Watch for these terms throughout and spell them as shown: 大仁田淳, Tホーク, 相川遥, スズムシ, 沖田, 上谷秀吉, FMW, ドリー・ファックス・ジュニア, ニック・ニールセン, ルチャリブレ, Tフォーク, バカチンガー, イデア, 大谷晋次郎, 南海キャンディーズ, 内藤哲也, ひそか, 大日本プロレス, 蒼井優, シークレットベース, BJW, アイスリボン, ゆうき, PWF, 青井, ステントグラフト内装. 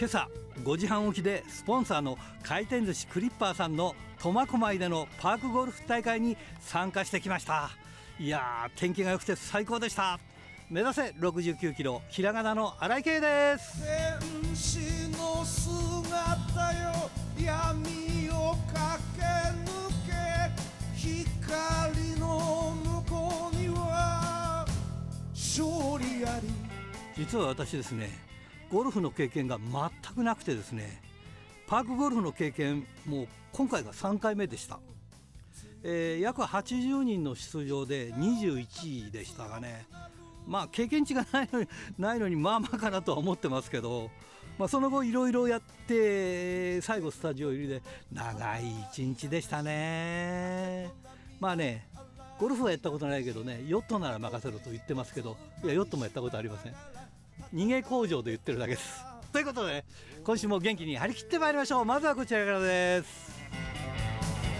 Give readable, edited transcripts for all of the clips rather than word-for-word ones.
今朝5時半起きでスポンサーの回転寿司クリッパーさんの苫小牧でのパークゴルフ大会に参加してきました。いやー、天気が良くて最高でした。目指せ69キロ、ひらがなの荒井圭です。天使の姿よ、闇を駆け抜け、光の向こうには勝利あり。実は私ですね、ゴルフの経験が全くなくてですね、パークゴルフの経験もう今回が3回目でした。約80人の出場で21位でしたがね、まあ経験値がないのにまあまあかなとは思ってますけど、まあ、その後いろいろやって最後スタジオ入りで長い一日でしたね。まあね、ゴルフはやったことないけどね、ヨットなら任せろと言ってますけど、いやヨットもやったことありません。逃げ工場で言ってるだけです。ということで、ね、今週も元気に張り切ってまいりましょう。まずはこちらからです。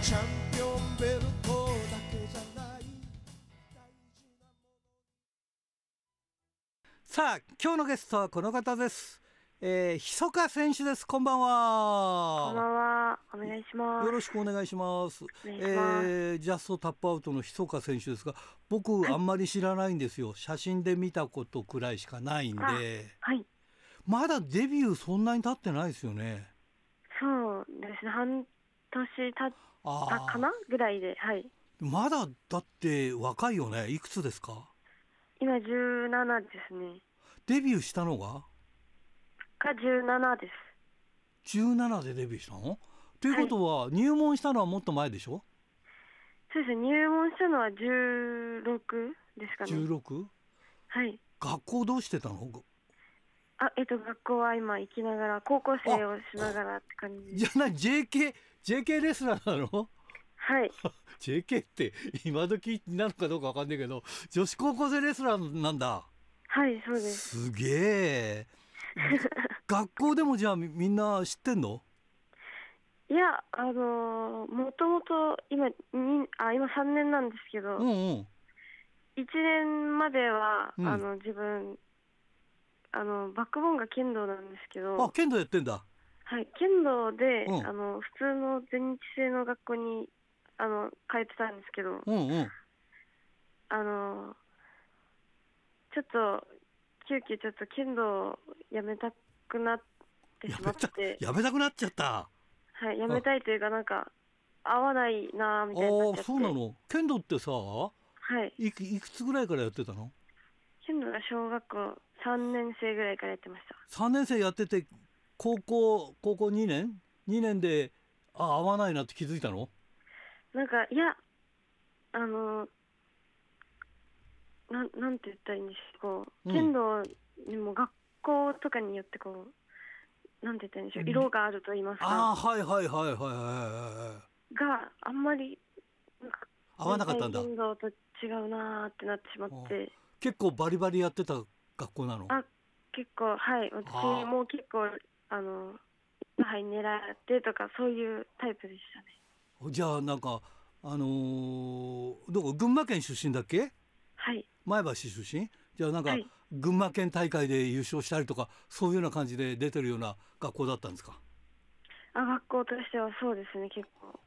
チャンピオンベルトだけじゃない大事なもの。さあ今日のゲストはこの方です。ひそか選手です。こんばんは。こんばんは、お願いします。よろしくお願いします。ジャストタップアウトのひそか選手ですが、僕、はい、あんまり知らないんですよ。写真で見たことくらいしかないんで、はい、まだデビューそんなに経ってないですよね。そうですね、半年経ったかなぐらいで、はい、まだだって若いよね。いくつですか？今17ですね。デビューしたのが17です。17でデビューしたのということは、はい、入門したのはもっと前でしょ？そうですね、入門したのは16ですかね。 16？ はい。学校どうしてたの？学校は今行きながら、高校生をしながらって感じ。じゃない JK レスラーなの？はいJK って今時なのかどうかわかんないけど、女子高校生レスラーなんだ。はい、そうです。すげえ学校でもじゃあみんな知ってんの？いや、もともと今3年なんですけど、1年までは、自分バックボーンが剣道なんですけど。あ、剣道やってんだ。はい、剣道で、普通の全日制の学校に通ってたんですけど、ちょっと急遽剣道をやめたくなってしまって。やめたくなっちゃった。はい、やめたいというか、なんか合わないなみたいになっちゃって。あ、そうなの。剣道ってさ、はい、いくつぐらいからやってたの？剣道が小学校3年生ぐらいからやってました。3年生やってて、高校2年で合わないなって気づいたの？なんか、いや、なんて言ったらいいんですか、こう剣道にも学校とかによってこう、なんて言ったらいいんでしょう、色があると言いますか。あ、はいはいはいはいはい。があんまりなんか合わなかったんだ。剣道と違うなーってなってしまって。結構バリバリやってた学校なの？あ、結構、はい。私も結構はい、狙ってとかそういうタイプでしたね。じゃあなんかどこ、群馬県出身だっけ？はい。前橋出身？じゃあなんか、はい、群馬県大会で優勝したりとか、そういうような感じで出てるような学校だったんですか？あ、学校としてはそうですね、結構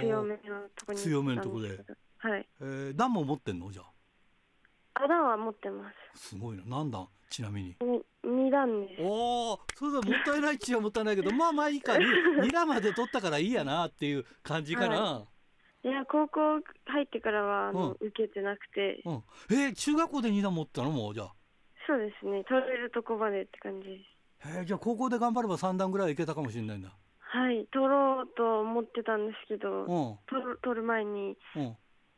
強めのとこに。強めのとこで。はい。段も持ってんの？じゃあ。段は持ってます。すごいな。何段？ちなみに。2段です。おお、そうだ、もったいないっちゃもったいないけど、まあまあいいか。2段まで取ったからいいやなっていう感じかな。はい、いや、高校入ってからは受けてなくて、中学校で2段持ったの？もうじゃあ。そうですね、取れるとこまでって感じです。じゃあ高校で頑張れば3段ぐらいいけたかもしれないんだ。はい、取ろうと思ってたんですけど、取る前に、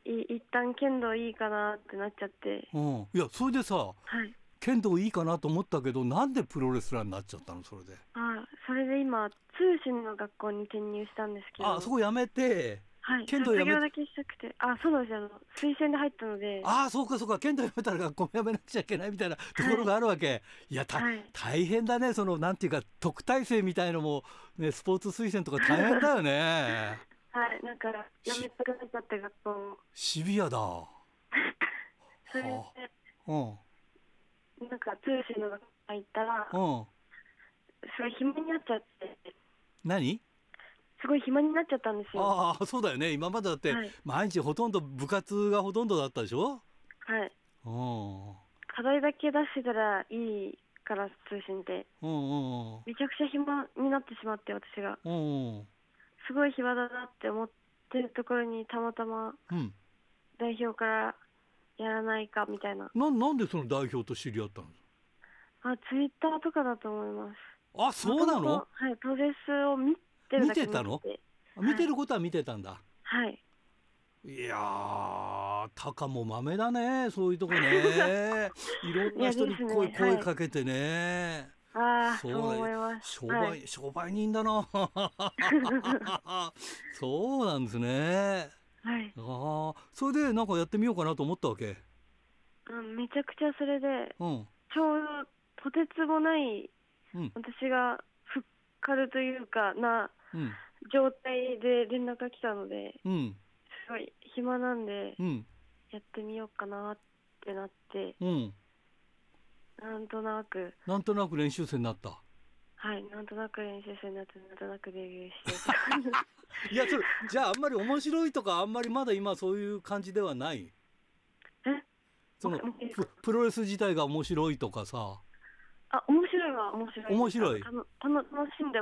一旦剣道いいかなってなっちゃって。いや、それでさ、はい、剣道いいかなと思ったけど、なんでプロレスラーになっちゃったの？それで。あ、それで今通信の学校に転入したんですけど。あ、そこやめて。はい、卒業だけしたくて。あ、そうなんですよ、推薦で入ったので。ああ、そうかそうか、剣道やめたら学校やめなくちゃいけないみたいなところがあるわけ。はい、いや、はい、大変だね。そのなんていうか、特待生みたいのも、ね、スポーツ推薦とか大変だよねはい、なんかやめたくなっちゃって学校もシビアだそれで、なんか通信の学校に行ったら、すごい暇になっちゃって。何？すごい暇になっちゃったんですよ。ああ、そうだよね。今までだって、はい、毎日ほとんど部活がほとんどだったでしょ。はい。課題だけ出してたらいいから通信で、めちゃくちゃ暇になってしまって、私がすごい暇だなって思ってるところにたまたま代表からやらないかみたいな、なんでその代表と知り合ったの？あ、ツイッターとかだと思います。あ、そうなの？はい、プロレスを見てるだけ見てたの？はい、見てることは見てたんだ。はい。いやー、タカも豆だね、そういうとこね。いろんな人に声かけてね。ああ、そう思います。商売人だな。そうなんですね。はい。ああ、それでなんかやってみようかなと思ったわけ。めちゃくちゃそれで、ちょうどとてつもない、私がふっかるというかな状態で連絡が来たので、すごい暇なんでやってみようかなってなって、なんとなく練習生になった。はい、なんとなく練習生になって、なんとなくデビューしていや、それじゃああんまり面白いとかあんまりまだ今そういう感じではない？そのプロレス自体が面白いとかさ。あ、面白い。楽しん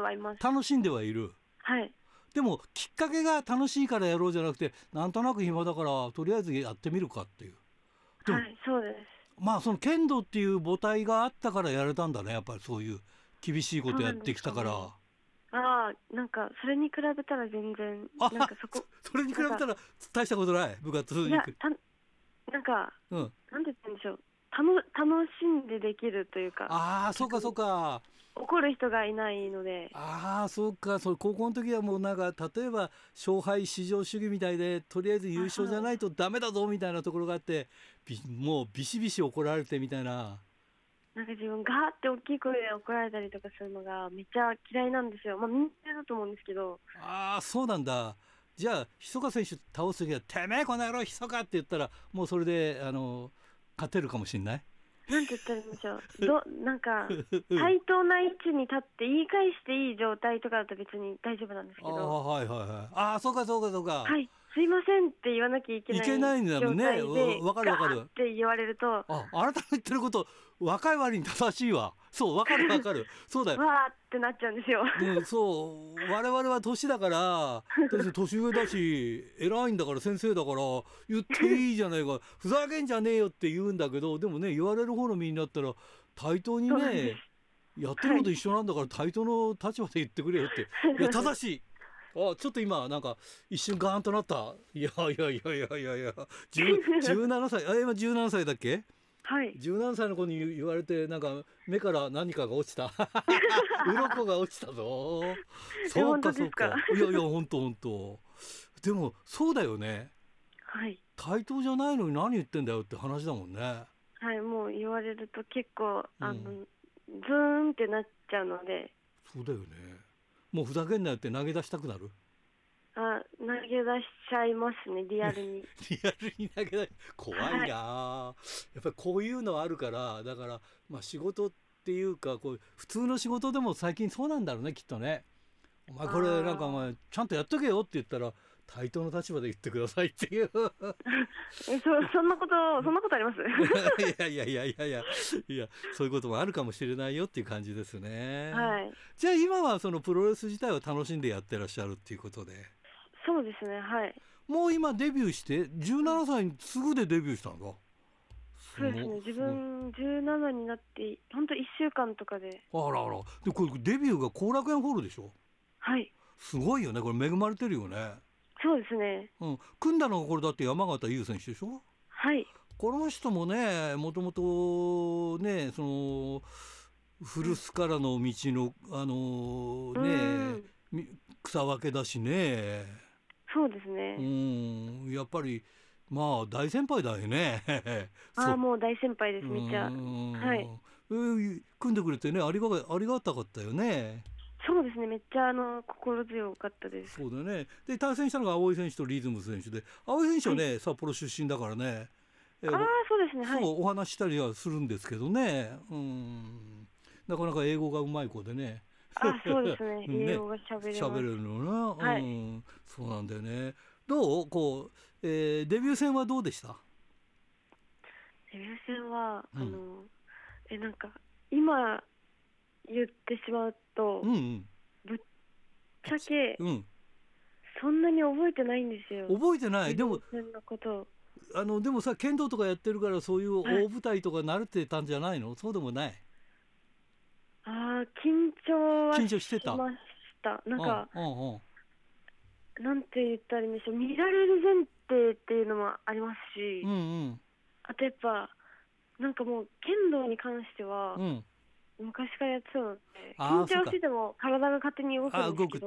ではいる。はい。でもきっかけが楽しいからやろうじゃなくて、なんとなく暇だからとりあえずやってみるかっていう。はい、そうです。まあその剣道っていう母体があったからやれたんだね。やっぱりそういう厳しいことやってきたから。ああ、なんかそれに比べたら全然なんかそれに比べたら大したことない。部活に行く、なんか、なんて言うんでしょう、楽しんでできるというか。ああ、そうか。怒る人がいないので。ああ、そうか。それ高校の時はもうなんか例えば勝敗至上主義みたいで、とりあえず優勝じゃないとダメだぞみたいなところがあって、もうビシビシ怒られてみたいな。なんか自分ガーって大きい声で怒られたりとかするのがめっちゃ嫌いなんですよ。まあみんなだと思うんですけど。ああ、そうなんだ。じゃあひそか選手倒すときは、てめえこの野郎ひそかって言ったら、もうそれで勝てるかもしれない。なんて言ったらいいんでしょう。なんか対等な位置に立って言い返していい状態とかだと別に大丈夫なんですけど。あ、はいはいはい。ああ、そうか。はい、すいませんって言わなきゃいけない。いけないんだもんね。わかる。って言われると、あなたの言ってること若い割に正しいわ。そう、わかる。そうだよ。わーってなっちゃうんですよ。そう、我々は年だから、年上だし、偉いんだから、先生だから、言っていいじゃないか、ふざけんじゃねえよって言うんだけど、でもね、言われる方の身になったら、対等にね、やってること一緒なんだから、対等の立場で言ってくれよって。いや、正しい。あ、ちょっと今なんか一瞬ガーンとなった。いや、17歳、今17歳だっけ？はい、17歳の子に言われて、なんか目から何かが落ちた鱗が落ちたぞ。そうか。いや本当。でもそうだよね。はい。対等じゃないのに何言ってんだよって話だもんね。はい、もう言われると結構ズーンってなっちゃうので。そうだよね。もうふざけんなよって投げ出したくなる。投げ出しちゃいますね、リアルに。リアルに投げ出し、怖いな、はい、やっぱりこういうのあるから。だから、まあ、仕事っていうか、こう普通の仕事でも最近そうなんだろうね、きっとね。お前これなんかお前ちゃんとやっとけよって言ったら、対等の立場で言ってくださいっていうそんなことありますいや、そういうこともあるかもしれないよっていう感じですね。はい。じゃあ今はそのプロレス自体は楽しんでやってらっしゃるっていうことで。そうですね、はい。もう今デビューして17歳にすぐでデビューしたんだ。そうですね、自分17になってほんと1週間とかで。あらで、これデビューが後楽園ホールでしょ。はい。すごいよね、これ恵まれてるよね。そうですね。組んだのがこれだって山形優選手でしょ。はい。この人もね、もともとね、その古巣からの道の草分けだしね。そうですね。やっぱりまあ大先輩だよねもう大先輩です、めっちゃ。はい。組んでくれてね、ありがたかったよね。そうですね、めっちゃ心強かったです。そうだね。で、対戦したのが青井選手とリズム選手で、青井選手はね、はい、札幌出身だからね。ああ、そうですね。はい。お話したりはするんですけどね。なかなか英語がうまい子でね。あ、そうですね。英語が喋れます。喋れるのな。うん。そうなんだよね。どうこう、デビュー戦はどうでした？デビュー戦はなんか今言ってしまうと、ぶっちゃけそんなに覚えてないんですよ。覚えてない。でもでもさ、剣道とかやってるからそういう大舞台とか慣れてたんじゃないの？はい、そうでもない。ああ、緊張してた。なんか、なんて言ったらいいんでしょう、見られる前提っていうのもありますし、あとやっぱなんかもう剣道に関しては、昔からやってたので、緊張してても体が勝手に動くんですけど、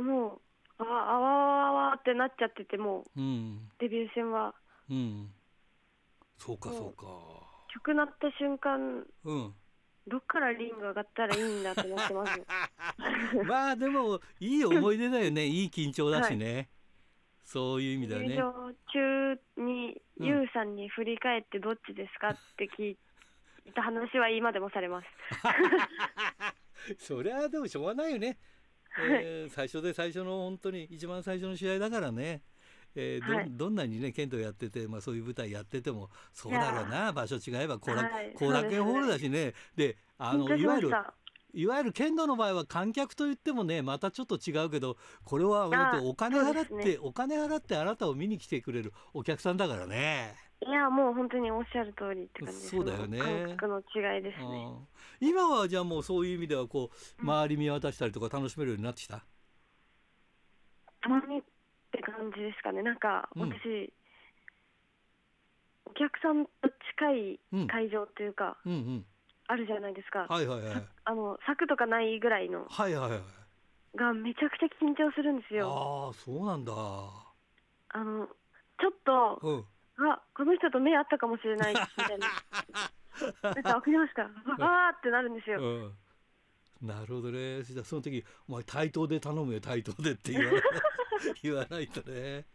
もうあわってなっちゃってて、もうデビュー戦は、そうかそうか、曲鳴った瞬間、どっからリング上がったらいいんだと思ってます。まあでもいい思い出だよね。いい緊張だしね。はい、そういう意味だね。緊張中にゆうさんに振り返ってどっちですかって聞いた話は今でもされます。そりゃでもしょうがないよね。最初の本当に一番最初の試合だからね。どんなにね剣道やってて、まあ、そういう舞台やっててもそうだろうな、場所違えば後楽園ホールだしね。でいわゆる剣道の場合は観客といってもねまたちょっと違うけど、これはお金払ってあなたを見に来てくれるお客さんだからね。いやもう本当におっしゃる通りって感じです。そうだよね。感覚の違いですね。今はじゃあもうそういう意味ではこう周り見渡したりとか楽しめるようになってきた。たまにって感じですかね。なんか私、お客さんと近い会場っていうか、あるじゃないですか。柵とかないぐらいのがめちゃくちゃ緊張するんですよ。ああそうなんだ。ちょっとこの人と目合ったかもしれないみたいな。なんかわかりますか。わーってなるんですよ。なるほどね。じゃあその時お前対等で頼むよ、対等でって言わないとね。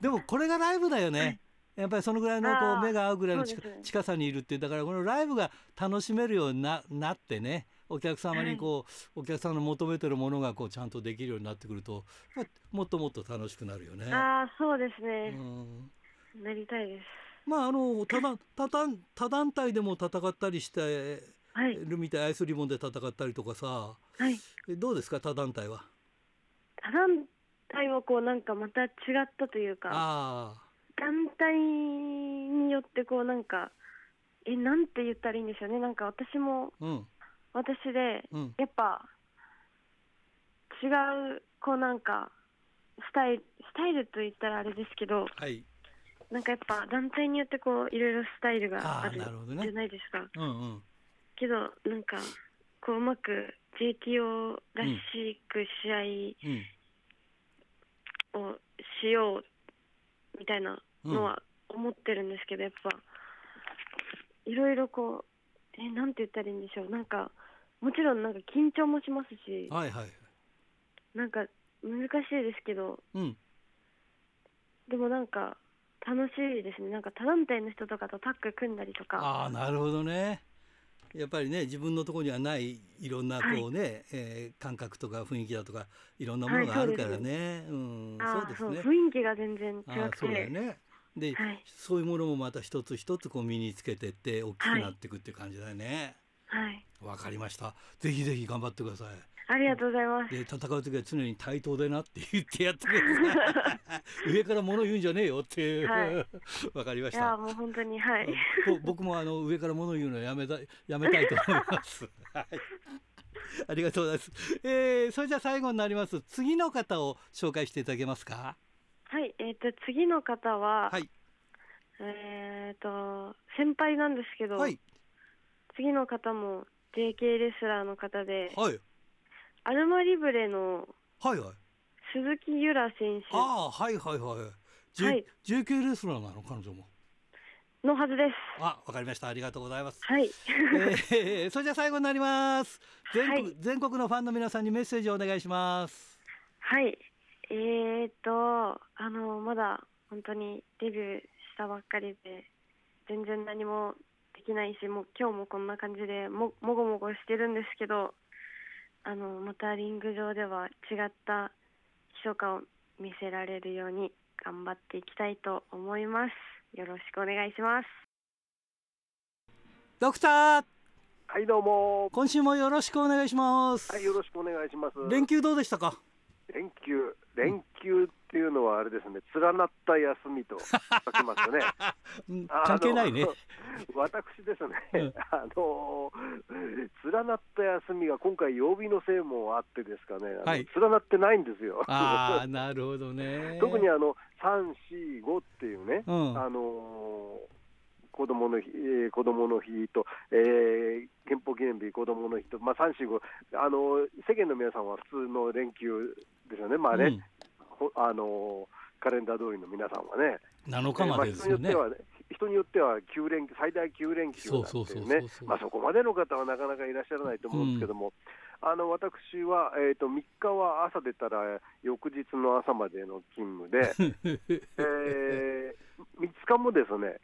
でもこれがライブだよね。やっぱりそのぐらいのこう目が合うぐらいの近さにいるって、だからこのライブが楽しめるように なってね、お客様にこう、お客さんの求めてるものがこうちゃんとできるようになってくると、もっともっと楽しくなるよね。ああそうですね。なりたいです。まあ他団体でも戦ったりしてるみたい、アイスリボンで戦ったりとかさ、どうですか他団体は。他団体はこうなんかまた違ったというか、団体によってこうなんかなんて言ったらいいんでしょうね。なんか私も、私で、やっぱ違うこうなんかスタイルと言ったらあれですけど、なんかやっぱ団体によってこういろいろスタイルがあるじゃないですか。けどなんかこううまく JTO らしく試合をしようみたいなのは思ってるんですけど、やっぱいろいろこうなんて言ったらいいんでしょう。なんかもちろんなんか緊張もしますし、なんか難しいですけど、でもなんか楽しいですね。なんか他団体の人とかとタッグ組んだりとか。ああなるほどね。やっぱりね自分のところにはないいろんなこうね、感覚とか雰囲気だとかいろんなものがあるからね。そうですね。雰囲気が全然違くて。そうだよね。で、そういうものもまた一つ一つこう身につけてって大きくなっていくっていう感じだよね。わかりました。ぜひぜひ頑張ってください。ありがとうございます。で戦う時は常に対等でなって言ってやってください。上から物言うんじゃねえよっていう。わかりました。いやもう本当に僕も上から物言うのやめたいと思います。ありがとうございます。それじゃあ最後になります。次の方を紹介していただけますか。はい。次の方は、先輩なんですけど、次の方も JK レスラーの方で。アルマリブレの鈴木由良選手。JK レスラーなの彼女ものはずです。あ、わかりました。ありがとうございます。それじゃ最後になります。全国のファンの皆さんにメッセージをお願いします。はいまだ本当にデビューしたばっかりで全然何もできないし、もう今日もこんな感じで もごもごしてるんですけど、またリング上では違った基礎化を見せられるように頑張っていきたいと思います。よろしくお願いします。ドクター、はい、どうも、今週もよろしくお願いします。はい、よろしくお願いします。連休どうでしたか？連休っていうのはあれですね、連なった休みと書きますね関係ないね私ですね、連なった休みが今回曜日のせいもあってですかね、はい、連なってないんですよあ、なるほどね。特に3、4、5っていうね、うん、子供の日と、憲法記念日、子供の日と、まあ、3、4、5、世間の皆さんは普通の連休ですよね、まあね、うん、カレンダー通りの皆さんはね、7日までですよね。人によっては9連休、最大9連休なんていうね、そこまでの方はなかなかいらっしゃらないと思うんですけども、うん、私は、3日は朝出たら翌日の朝までの勤務で、3日もですね、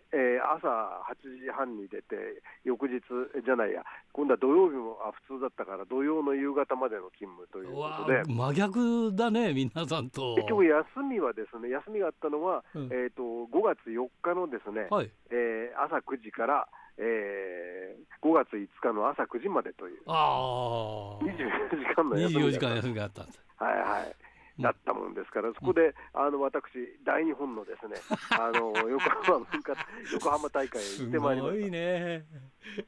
朝8時半に出て、翌日じゃないや、今度は土曜日も普通だったから土曜の夕方までの勤務ということで、真逆だね、皆さんと。結局休みはですね、休みがあったのは、うん、5月4日のですね、はい、朝9時から、5月5日の朝9時までという、あ24時間の休みがあったんです。はいはい、だったもんですから、そこで、私大日本のですね横浜大会行ってまいりました。すごいね。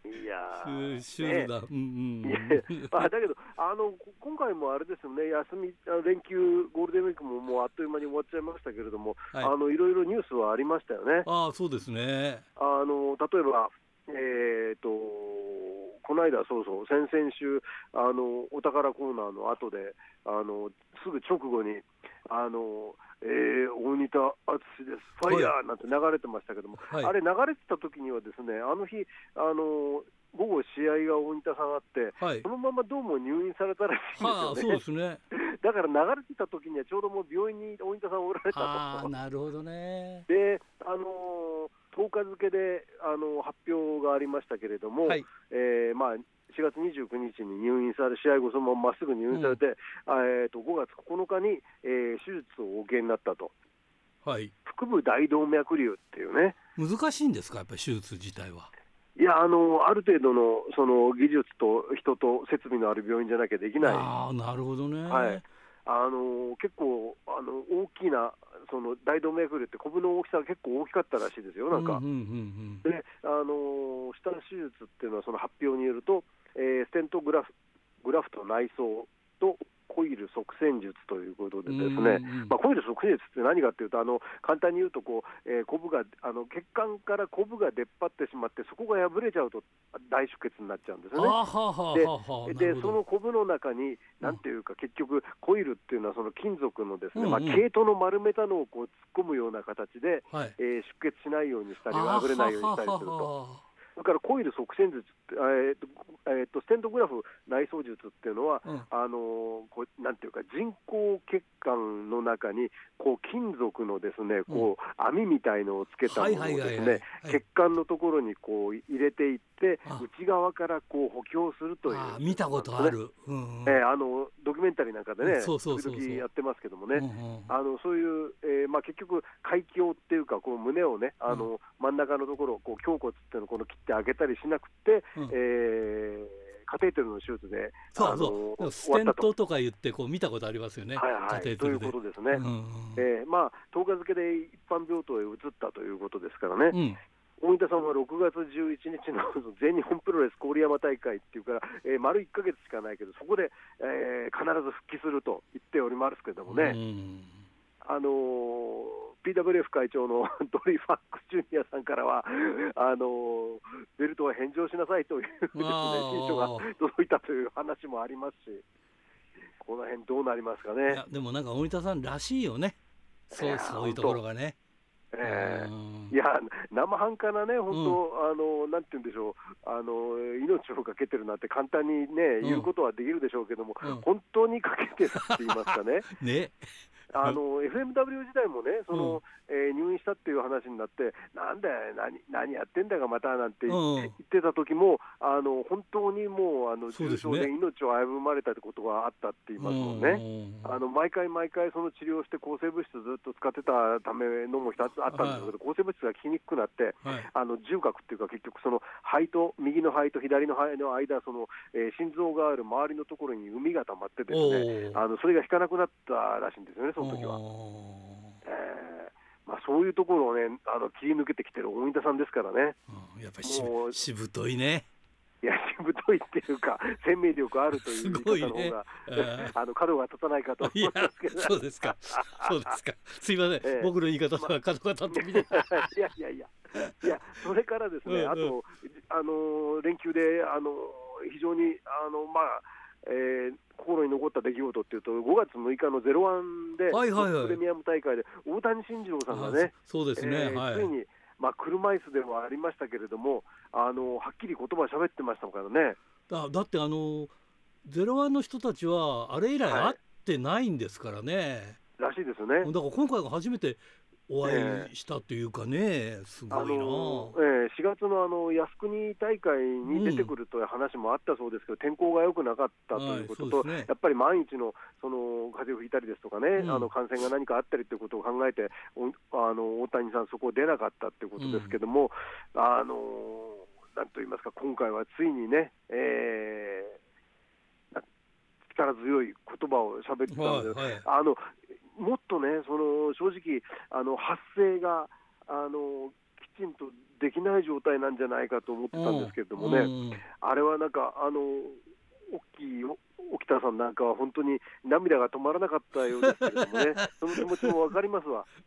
いやシュールだ、ね、うんうん、だけど今回もあれですよね、休み連休ゴールデンウィークももうあっという間に終わっちゃいましたけれども、はい、いろいろニュースはありましたよね。あ、そうですね。例えばこの間、そうそう、先々週お宝コーナーの後ですぐ直後に大仁田淳ですファイヤーなんて流れてましたけども、はい、あれ流れてた時にはですね、あの日午後試合が大仁田さんあって、はい、そのままどうも入院されたらしいんですよね。だから流れてた時にはちょうどもう病院に大仁田さんおられたと。あ、なるほどね。で10日付で発表がありましたけれども、はい、まあ、4月29日に入院され、試合後そのまままっすぐ入院されて、うん、5月9日に、手術をお受けになったと、はい、腹部大動脈瘤っていうね。難しいんですか、やっぱり手術自体は。いや、ある程度のその技術と人と設備のある病院じゃなきゃできない。あ、なるほどね、はい、結構大きなその大動脈瘤ってコブの大きさが結構大きかったらしいですよ、なんか。で、した手術っていうのはその発表によると、ステントグラフト内装とコイル塞栓術ということでですね、まあ、コイル塞栓術って何かっていうと、簡単に言うとこう、コブが血管からコブが出っ張ってしまって、そこが破れちゃうと大出血になっちゃうんですよね。でそのコブの中になんていうか、結局コイルっていうのはその金属のですね、まあ、毛糸の丸めたのをこう突っ込むような形で、はい、出血しないようにしたり破れないようにしたりすると。だからコイル塞栓術、ステントグラフ内装術っていうのは、うん、こうなんていうか、人工血管の中にこう金属のですね、こう網みたいのをつけたものをですね、血管のところにこう入れていって、内側からこう補強するという。あ、見たことある。うんうん、ドキュメンタリーなんかでね、時々やってますけどもね、うんうん、そういう、まあ、結局開胸っていうか、こう胸をね、うん、真ん中のところをこう胸骨っていうのをこの切ってあげたりしなくて、うん、カテーテルの手術で、そうそう、ステントとか言ってこう見たことありますよね、はいはい、カテーテルで。ということですね、うんうん、まあ、10日付で一般病棟へ移ったということですからね、うん、大分さんは6月11日の全日本プロレス郡山大会っていうから、丸1ヶ月しかないけど、そこで、必ず復帰すると言っておりますけどもね、PWF 会長のドリー・ファックス・ジュニアさんからは、ベルトは返上しなさいというですね、金書が届いたという話もありますし、この辺どうなりますかね。いや、でもなんか大分さんらしいよね、そういうところがね。いや、生半可なね、本当、なんていうんでしょう、命をかけてるなんて簡単にね、言うことはできるでしょうけども、本当にかけてるって言いますかね。FMW 時代もね、入院ししたっていう話になって、なんだよ 何やってんだかまたなんて言ってた時も、本当にもう重症で命を危ぶまれたってことがあったって言いますもんね。毎回その治療して抗生物質ずっと使ってたためのも一つあったんですけど、抗生物質が効きにくくなって、はい、重核っていうか、結局その肺と右の肺と左の肺の間、その、心臓がある周りのところに膿が溜まってですね、それが引かなくなったらしいんですよね、その時は。そういうところをね、切り抜けてきてる大仁田さんですからね、やっぱりしぶといね。いや、しぶといっていうか生命力あるという言い方の方が、ね、角が立たないかと思いますけど。そうですかすいません、僕の言い方は角が立ってみていやそれからですね、あと連休で非常に心に残った出来事っていうと、5月6日の01で、プレミアム大会で大谷晋次郎さんがね、ついに、車椅子ではありましたけれども、はっきり言葉を喋ってましたからね。だって01の人たちはあれ以来会ってないんですからね、はい、らしいですよね。だから今回が初めてお会いしたというかね、すごいな。4月の靖国大会に出てくるという話もあったそうですけど、天候が良くなかったということと、はい、ね、やっぱり毎日のその風邪をひいたりですとかね、感染が何かあったりということを考えて、大谷さんそこを出なかったということですけども、なんと言いますか、今回はついにね、力強い言葉を喋ってたんです、はいはい、もっとね、その正直発声がきちんとできない状態なんじゃないかと思ってたんですけれどもね、あれはなんか沖田さんなんかは本当に涙が止まらなかったようですけれどもねその気持ちも分かりますわあ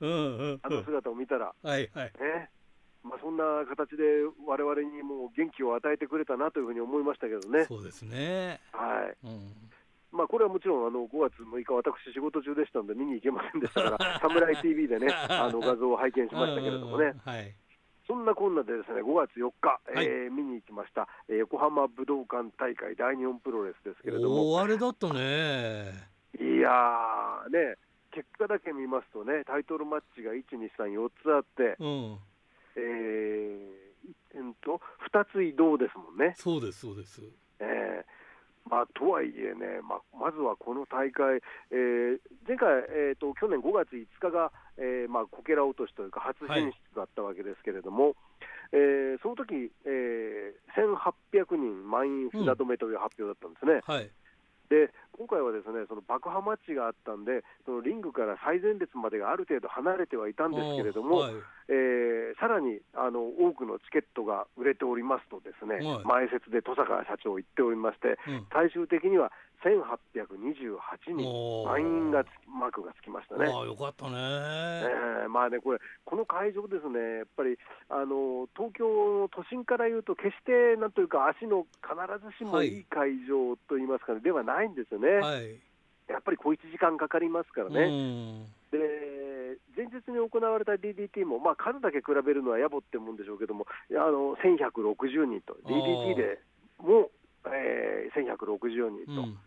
の姿を見たら、はいはい、ね、そんな形で我々にも元気を与えてくれたなというふうに思いましたけどね。そうですね、はい、これはもちろん5月6日私仕事中でしたので見に行けませんでしたからサムライ TV でね画像を拝見しましたけれどもね、はい、そんなこんなでですね5月4日、見に行きました、横浜武道館大会大日本プロレスですけれども、あれだったね。いやーね、結果だけ見ますとね、タイトルマッチが 1,2,3,4 つあって、2つ移動ですもんね。そうです、とはいえね、まずはこの大会、前回、去年5月5日が、こけら落としというか初進出だったわけですけれども、はい、その時、1800人満員札止めという発表だったんですね、はい、で今回はですね、その爆破マッチがあったんで、そのリングから最前列までがある程度離れてはいたんですけれども、はい、さらに多くのチケットが売れておりますとですね、はい、前説で戸坂社長言っておりまして、最終的には1828人満員がマークがつきましたね。よかったね、この会場ですね、やっぱり東京の都心からいうと決してなんというか足の必ずしもいい会場といいますかね、ではないんですよね、はい、やっぱり小1時間かかりますからね。で前日に行われた DDT も、数だけ比べるのは野暮ってもんでしょうけども、1160人と DDT でも、1160人と、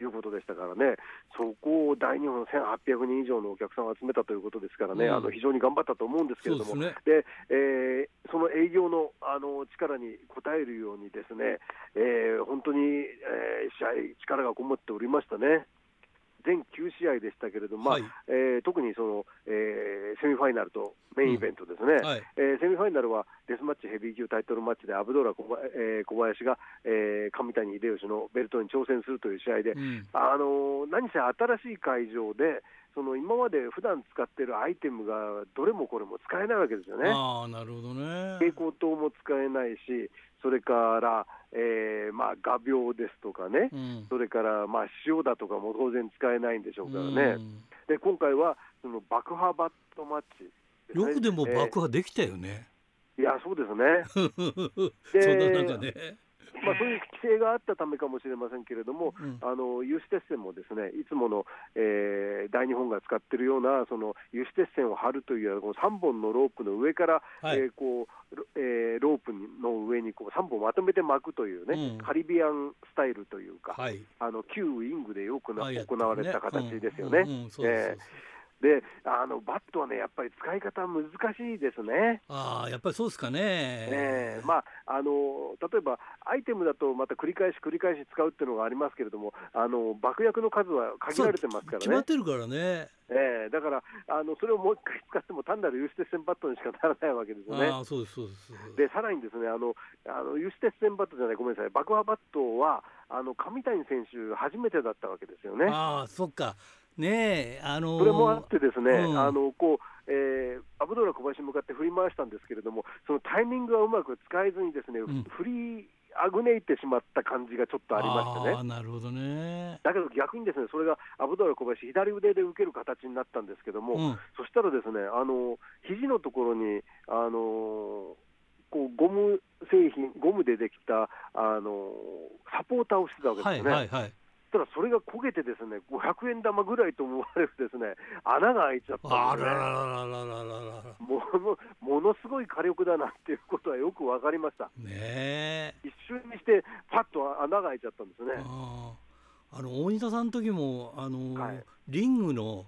いうことでしたからね。そこを大日本の1800人以上のお客さんを集めたということですからね、非常に頑張ったと思うんですけれども、で、その営業の、力に応えるようにですね、本当に、試合力がこもっておりましたね。全9試合でしたけれども、特にその、セミファイナルとメインイベントですね、セミファイナルはデスマッチヘビー級タイトルマッチでアブドーラ小林が、上谷秀吉のベルトに挑戦するという試合で、何せ新しい会場で、その今まで普段使っているアイテムがどれもこれも使えないわけですよね。なるほどね。蛍光灯も使えないし、それから、画鋲ですとかね、それから、塩だとかも当然使えないんでしょうからね、で今回はその爆破バットマッチ、よくでも爆破できたよね。いや、そうですねそんな中ね、そういう規制があったためかもしれませんけれども、有刺鉄線もですね、いつもの、大日本が使っているようなその有刺鉄線を張るというような、この3本のロープの上から、ロープの上にこう3本まとめて巻くというね、カリビアンスタイルというか、旧ウイングでよく行われた形ですよね。でバットはねやっぱり使い方難しいですね。ああ、やっぱりそうですかね。まあ例えばアイテムだとまた繰り返し使うっていうのがありますけれども、爆薬の数は限られてますからね。決まってるからね。だからそれをもう一回使っても単なる有刺鉄線バットにしかならないわけですよね。あ、そうですそうです。でさらにですね、有刺鉄線バットじゃない、ごめんなさい、爆破バットは上谷選手初めてだったわけですよね。ああ、そっかね。それもあってですね、アブドラ小林に向かって振り回したんですけれども、そのタイミングはうまく使えずにですね、振りあぐねいてしまった感じがちょっとありましてね。あ、なるほどね。だけど逆にですね、それがアブドラ小林左腕で受ける形になったんですけども、そしたらですね、肘のところにこうゴムでできたサポーターをしてたわけですね。はいはいはい。ただそれが焦げてですね、500円玉ぐらいと思われるですね、穴が開いちゃったんですね。ものすごい火力だなっていうことはよく分かりましたね。一瞬にしてパッと穴が開いちゃったんですね。大仁田さんの時もはい、リングの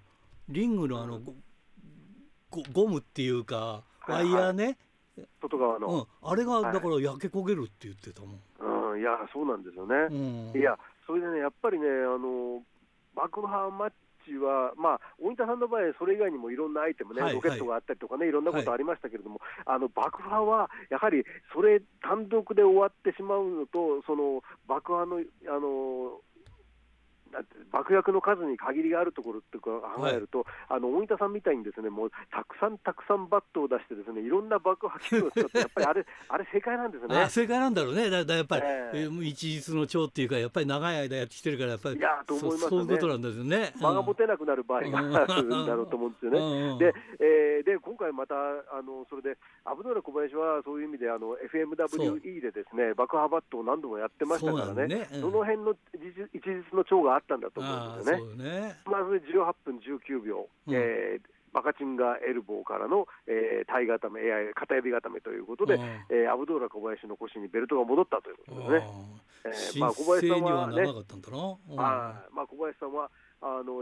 ゴムっていうかワイヤーね、はいはい、外側の、あれがだから焼け焦げるって言ってたもん。いや、そうなんですよね。いや、それでね、やっぱりね、爆破マッチは、まあ、大仁田さんの場合それ以外にもいろんなアイテムね、はいはい、ロケットがあったりとかね、いろんなことありましたけれども、はい、爆破はやはりそれ単独で終わってしまうのと、その爆破の爆薬の数に限りがあるところって考えると、はい、大仁田さんみたいにですね、もうたくさんバットを出してですね、いろんな爆破機能を使って、やっぱりあれ正解なんですね。正解なんだろうね。だやっぱり、一日の長っていうか、やっぱり長い間やってきてるから、やっぱりそういうことなんですよね。間が持てなくなる場合があるんだろうと思うんですよね。で今回またそれでアブドラ小林はそういう意味でFMWE でですね、爆破バットを何度もやってましたからね。その辺の一日の長があったんだと思うんですよね。まず18分19秒、バカチンガーエルボーからの、片指固めということで、アブドーラ小林の腰にベルトが戻ったということですね。小林さんはね、小林さんは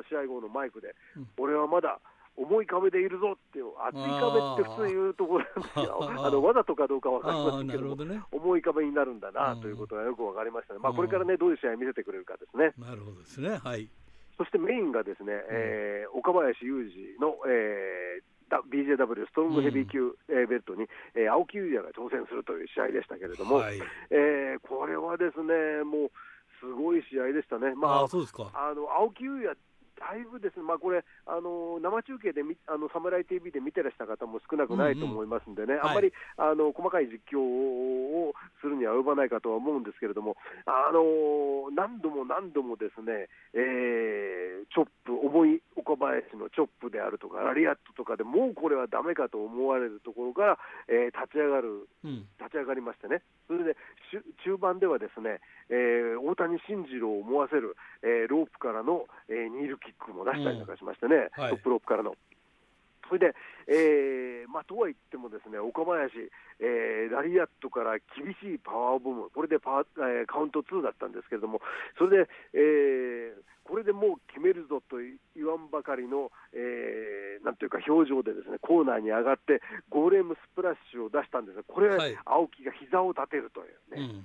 試合後のマイクで、俺はまだ重い壁でいるぞっていう、厚い壁って普通言うところなんですけど、わざとかどうか分かりませんけど、重い壁になるんだなということがよく分かりましたね。まあ、これからね、どういう試合を見せてくれるかですね。なるほどですね。はい。そしてメインがですね、岡林雄二の、BJW ストロングヘビー級ベルトに、青木優也が挑戦するという試合でしたけれども、はい、これはですね、もうすごい試合でしたね。まあ、そうですか。青木優也だいぶですね、まあ、これ生中継でサムライ TV で見てらした方も少なくないと思いますんでね、あんまり、細かい実況をするには及ばないかとは思うんですけれども、何度もですね、チョップ、重い岡林のチョップであるとかラリアットとかでもうこれはダメかと思われるところから、立ち上がりましてね。それで中盤ではですね、大谷慎次郎を思わせる、ロープからの、ニールキックも出したりとかしましてね、トップロープからの。それで、とはいってもですね、岡林、ラリアットから厳しいパワーボム、これでカウント2だったんですけれども、それで、これでもう決めるぞと言わんばかりの、なんというか表情でですね、コーナーに上がってゴーレムスプラッシュを出したんですが、これは青木が膝を立てるというね、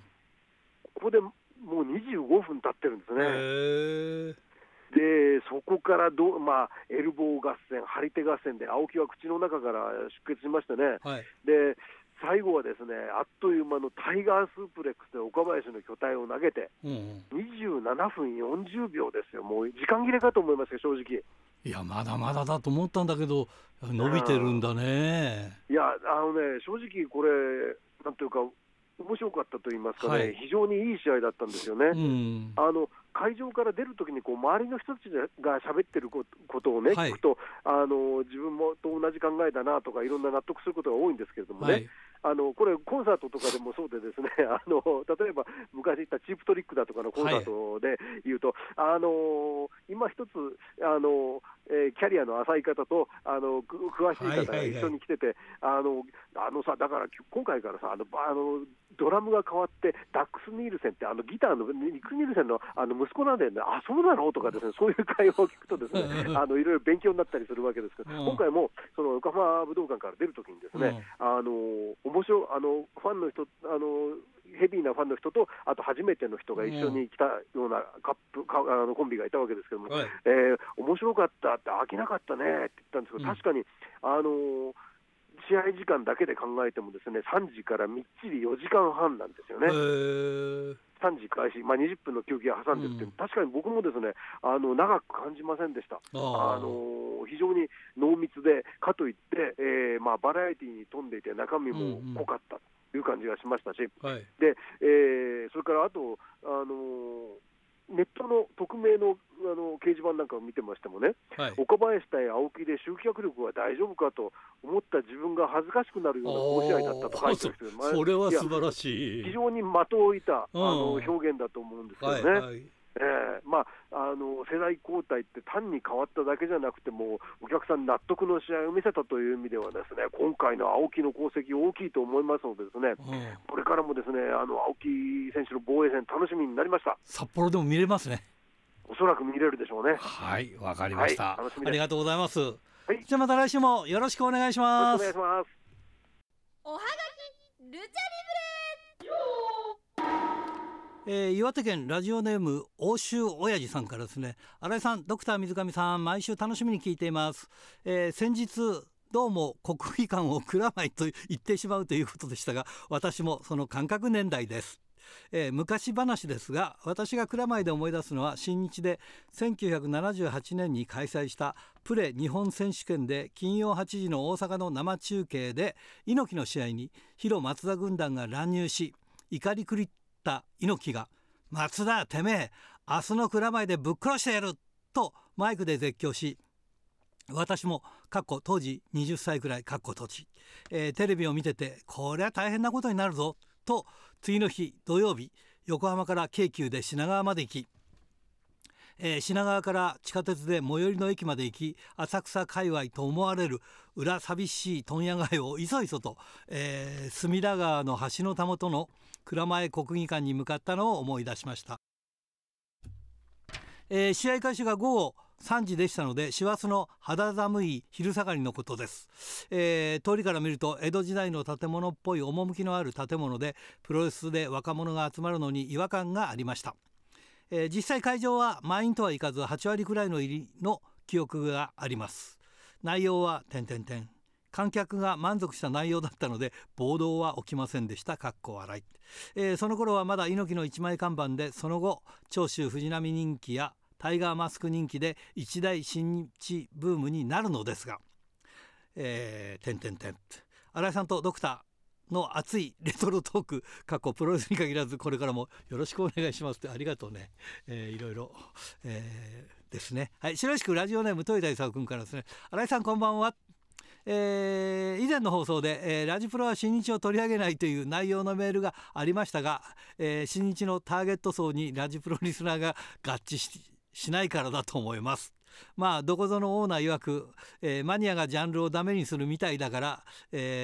ここでもう25分経ってるんですね。でそこからエルボー合戦、張り手合戦で青木は口の中から出血しましたね。で最後はですね、あっという間のタイガースープレックスで岡林の巨体を投げて、27分40秒ですよ。もう時間切れかと思いますけど、正直いや、まだまだだと思ったんだけど、伸びてるんだね。いや、正直これなんというか面白かったと言いますかね、非常にいい試合だったんですよね。会場から出るときにこう周りの人たちが喋ってることをね、聞くと自分もと同じ考えだなとか、いろんな納得することが多いんですけれどもね、これコンサートとかでもそうでですね例えば昔言ったチープトリックだとかのコンサートで言うと、はい、今一つキャリアの浅い方と詳しい方が一緒に来てて、はいはいはい、さだから今回からさドラムが変わってダックス・ニールセンってギターのニック・ニールセンの、息子なんだよね、あそうなのとかですね、そういう会話を聞くとですねいろいろ勉強になったりするわけですけど、今回もその横浜武道館から出るときにですね、面白ファンの人ヘビーなファンの人とあと初めての人が一緒に来たようなコンビがいたわけですけども、はい、面白かったって飽きなかったねって言ったんですけど、確かに試合時間だけで考えてもですね3時からみっちり4時間半なんですよね。3時開始、20分の休憩を挟んでるって、確かに僕もですね長く感じませんでした。非常に濃密でかといって、バラエティに富んでいて中身も濃かったという感じがしましたし、はい、で、それからあとネットの匿名の、掲示板なんかを見てましてもね、はい、岡林対青木で集客力は大丈夫かと思った自分が恥ずかしくなるような好試合だったと書いてる人、それは素晴らしい、非常に的を置いた表現だと思うんですけどね、はいはい、世代交代って単に変わっただけじゃなくてもお客さん納得の試合を見せたという意味ではですね、今回の青木の功績大きいと思いますのでですね、これからもですね青木選手の防衛戦楽しみになりました。札幌でも見れますね、おそらく見れるでしょうね。はい、わかりました、楽しみです、ありがとうございます、はい、じゃあまた来週もよろしくお願いします。おはがきルチャリブレ、岩手県ラジオネーム欧州親父さんからですね、新井さん、ドクター水上さん、毎週楽しみに聞いています、先日どうも国技館を食らないと言ってしまうということでしたが、私もその感覚年代です、昔話ですが、私が蔵前で思い出すのは新日で1978年に開催したプレ日本選手権で金曜8時の大阪の生中継で猪木の試合に広松田軍団が乱入し、怒り狂った猪木が松田てめえ明日の蔵前でぶっ殺してやるとマイクで絶叫し、私も当時20歳くらい、テレビを見ててこれは大変なことになるぞと、次の日土曜日横浜から京急で品川まで行き、品川から地下鉄で最寄りの駅まで行き、浅草界隈と思われる裏寂しい問屋街をいそいそと、隅田川の橋のたもとの蔵前国技館に向かったのを思い出しました、試合開始が午後3時でしたので、師走の肌寒い昼下がりのことです、通りから見ると江戸時代の建物っぽい趣のある建物で、プロレスで若者が集まるのに違和感がありました、実際会場は満員とはいかず8割くらいの入りの記憶があります。内容は観客が満足した内容だったので暴動は起きませんでした笑い、その頃はまだ猪木の一枚看板で、その後長州藤波人気やタイガーマスク人気で一大新日ブームになるのですが、新井さんとドクターの熱いレトロトークプロレスに限らずこれからもよろしくお願いしますって、ありがとうね、いろいろ、ですね、はい、白石区ラジオネーム豊田勲君からですね、新井さんこんばんは、以前の放送で、ラジプロは新日を取り上げないという内容のメールがありましたが、新日のターゲット層にラジプロリスナーが合致しないからだと思います。どこぞのオーナー曰く、マニアがジャンルをダメにするみたいだから、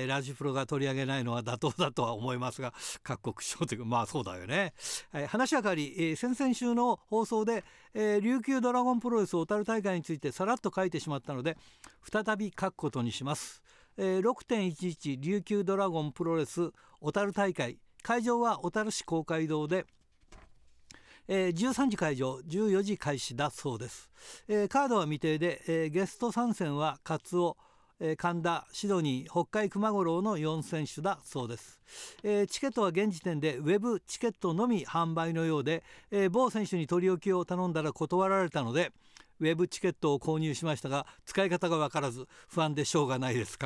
ラジプロが取り上げないのは妥当だとは思いますが各国省というそうだよね、はい、話は変わり、先々週の放送で、琉球ドラゴンプロレス小樽大会についてさらっと書いてしまったので再び書くことにします、6.11 琉球ドラゴンプロレス小樽大会、会場は小樽市公会堂で13時開場14時開始だそうです、カードは未定で、ゲスト参戦はカツオ、神田、シドニー、北海熊五郎の4選手だそうです、チケットは現時点でウェブチケットのみ販売のようで、某選手に取り置きを頼んだら断られたのでウェブチケットを購入しましたが使い方が分からず不安でしょうがないです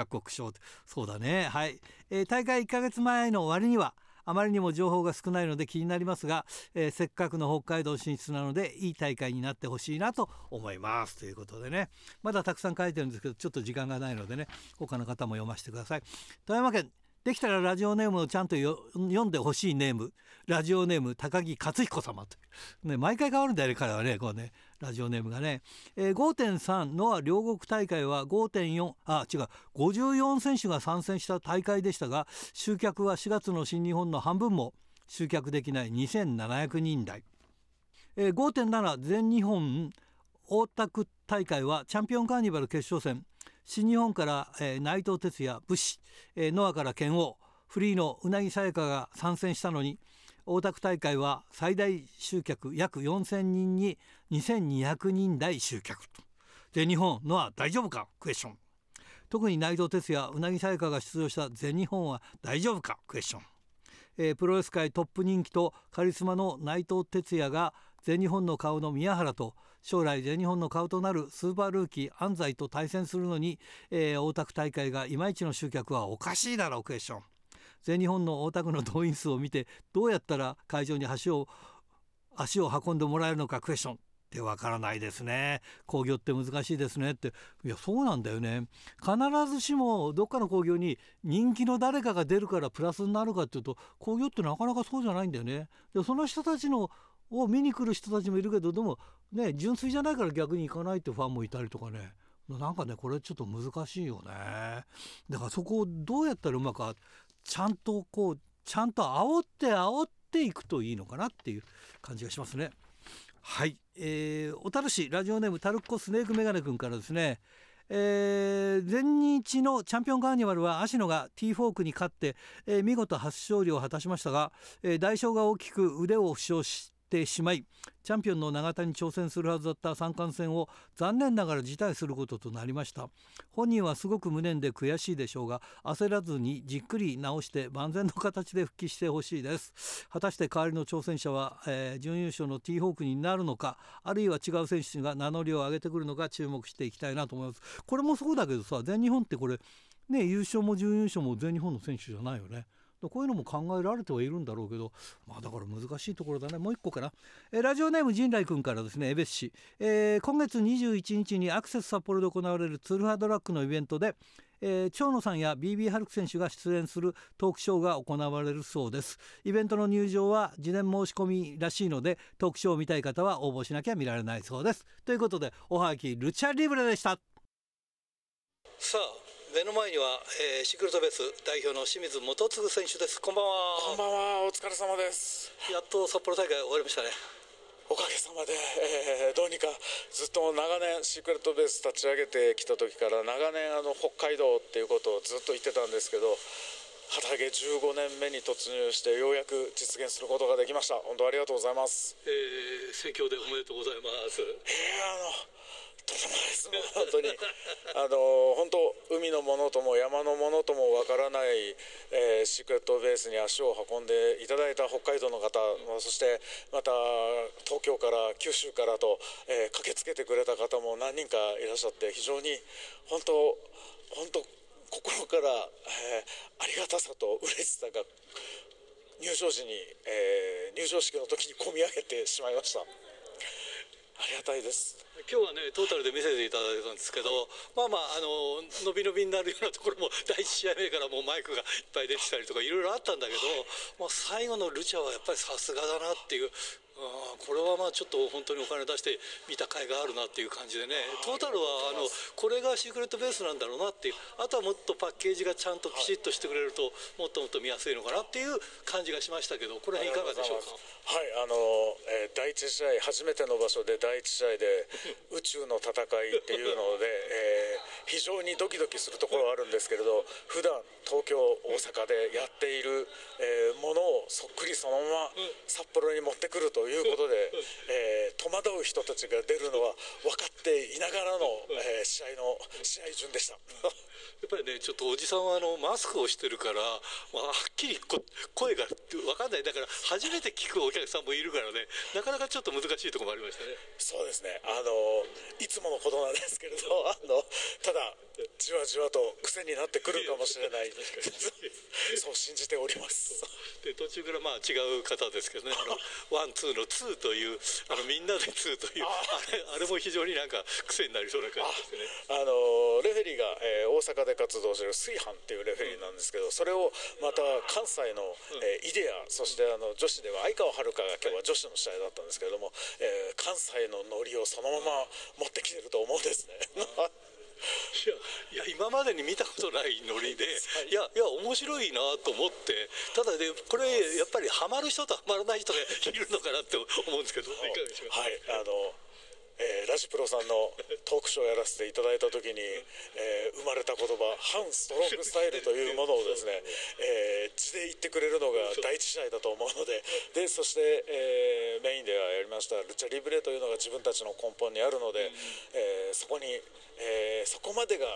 そうだね、はい、大会1ヶ月前の終わりにはあまりにも情報が少ないので気になりますが、せっかくの北海道進出なのでいい大会になってほしいなと思いますということでね、まだたくさん書いてるんですけどちょっと時間がないのでね、他の方も読ませてください。富山県できたらラジオネームをちゃんと読んでほしいネーム、ラジオネーム高木克彦様という、ね、毎回変わるんだよね彼はね、こうねラジオネームがね、5.3 ノア両国大会は 5.4 54選手が参戦した大会でしたが、集客は4月の新日本の半分も集客できない2700人台。5.7 全日本大田区大会はチャンピオンカーニバル決勝戦、新日本から、内藤哲也、武士、ノアから拳王、フリーのうなぎさやかが参戦したのに、大田区大会は最大集客約4000人に2200人台集客と。全日本ノア大丈夫かクエスチョン。特に内藤哲也、うなぎさやかが出場した全日本は大丈夫かクエスチョン。プロレス界トップ人気とカリスマの内藤哲也が全日本の顔の宮原と将来全日本の顔となるスーパールーキー安西と対戦するのに、大田区大会がいまいちの集客はおかしいだろうクエスチョン。全日本の大田区の動員数を見てどうやったら会場に足を運んでもらえるのかクエスチョンってわからないですね。興行って難しいですねって、いやそうなんだよね。必ずしもどっかの興行に人気の誰かが出るからプラスになるかっていうと、興行ってなかなかそうじゃないんだよね。でその人たちのを見に来る人たちもいるけど、でもね純粋じゃないから逆に行かないってファンもいたりとかね、なんかねこれちょっと難しいよね。だからそこをどうやったらうまくちゃんとこうちゃんと煽っていくといいのかなっていう感じがしますね。はい、小樽市ラジオネームタルッコスネークメガネ君からですね、全日のチャンピオンカーニバルは芦野が T フォークに勝って、見事初勝利を果たしましたが、代償が大きく腕を負傷してしまい、チャンピオンの永田に挑戦するはずだった三冠戦を残念ながら辞退することとなりました。本人はすごく無念で悔しいでしょうが、焦らずにじっくり直して万全の形で復帰してほしいです。果たして代わりの挑戦者は、準優勝の T ホークになるのか、あるいは違う選手が名乗りを上げてくるのか注目していきたいなと思います。これもそうだけどさ、全日本ってこれね優勝も準優勝も全日本の選手じゃないよね。こういうのも考えられてはいるんだろうけど、まあだから難しいところだね。もう一個かな、ラジオネーム陣来君からですね、江別市、今月21日にアクセス札幌で行われるツルハドラッグのイベントで、長野さんや BB ハルク選手が出演するトークショーが行われるそうです。イベントの入場は事前申し込みらしいので、トークショーを見たい方は応募しなきゃ見られないそうです。ということでおはぎルチャリブレでした。さあ目の前には、シークレットベース代表の清水元次選手です。こんばんは。こんばんは、お疲れ様です。やっと札幌大会終わりましたね。おかげさまで、どうにかずっと長年シークレットベース立ち上げてきた時から長年北海道っていうことをずっと言ってたんですけど、旗揚げ15年目に突入してようやく実現することができました。本当ありがとうございます。盛況でおめでとうございます。本当に本当海のものとも山のものともわからない、シークレットベースに足を運んでいただいた北海道の方、そしてまた東京から九州からと、駆けつけてくれた方も何人かいらっしゃって、非常に本当心から、ありがたさと嬉しさが入場時に、入場式の時にこみ上げてしまいました。ありがたいです。今日はねトータルで見せていただいたんですけど、伸び伸びになるようなところも第1試合目からもうマイクがいっぱい出てきたりとかいろいろあったんだけど、最後のルチャはやっぱりさすがだなっていう、これはちょっと本当にお金出して見た甲斐があるなっていう感じでね。トータルはこれがシークレットベースなんだろうなっていう、あとはもっとパッケージがちゃんときちっとしてくれると、もっともっと見やすいのかなっていう感じがしましたけど、これはいかがでしょうか。はい、第1試合初めての場所で第1試合で宇宙の戦いっていうので、非常にドキドキするところはあるんですけれど、普段東京大阪でやっている、ものをそっくりそのまま札幌に持ってくるということで、戸惑う人たちが出るのは分かっていながらの、試合順でした。やっぱりねちょっとおじさんはマスクをしてるから、はっきり声が分かんない、だから初めて聞くお客さんもいるからね、なかなかちょっと難しいところもありましたね。そうですね、いつものことなんですけれど、ただだじわじわと癖になってくるかもしれないそう信じております。で途中からまあ違う方ですけどね、ワンツーのツーというみんなでツーという あれも非常になんか癖になりそうな感じですね。レフェリーが、大阪で活動している水飯っていうレフェリーなんですけど、それをまた関西の、イデア、そして女子では相川遥が今日は女子の試合だったんですけれども、関西のノリをそのまま持ってきてると思うんですね。いや今までに見たことないノリで、いや面白いなと思って、ただねこれやっぱりハマる人とハマらない人がいるのかなって思うんですけど、いかがでしょうか。はい、ラジプロさんのトークショーをやらせていただいた時に、生まれた言葉、反ストロークスタイルというものをですね、地で言ってくれるのが第一試合だと思うので、でそして、メインではやりましたルチャリブレというのが自分たちの根本にあるので、そこに、そこまでが、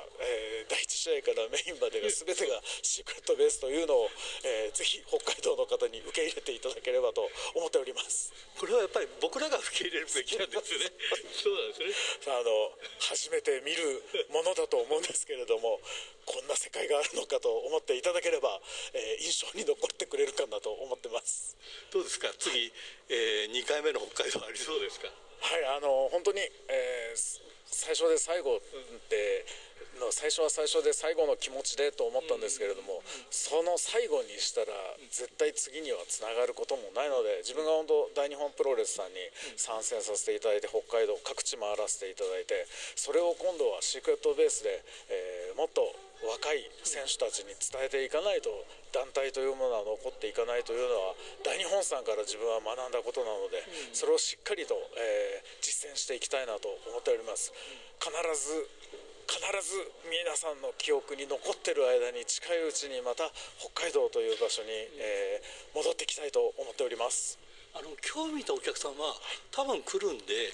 第一試合からメインまでが全てがシークレットベースというのを、ぜひ北海道の方に受け入れていただければと思っております。これはやっぱり僕らが受け入れるべきなんですよね。そうなんですね。初めて見るものだと思うんですけれども、こんな世界があるのかと思っていただければ、印象に残ってくれるかなと思ってます。どうですか、次、2回目の北海道ありそうですか。はい、本当に、最初で最後っての、最初は最初で最後の気持ちでと思ったんですけれども、その最後にしたら絶対次にはつながることもないので、自分が本当大日本プロレスさんに参戦させていただいて、北海道各地回らせていただいて、それを今度はシークレットベースで、もっと若い選手たちに伝えていかないと団体というものは残っていかないというのは大日本さんから自分は学んだことなので、それをしっかりと、実践していきたいなと思っております。必ず皆さんの記憶に残っている間に、近いうちにまた北海道という場所に、戻ってきたいと思っております。今日見たお客さんは多分来るんで、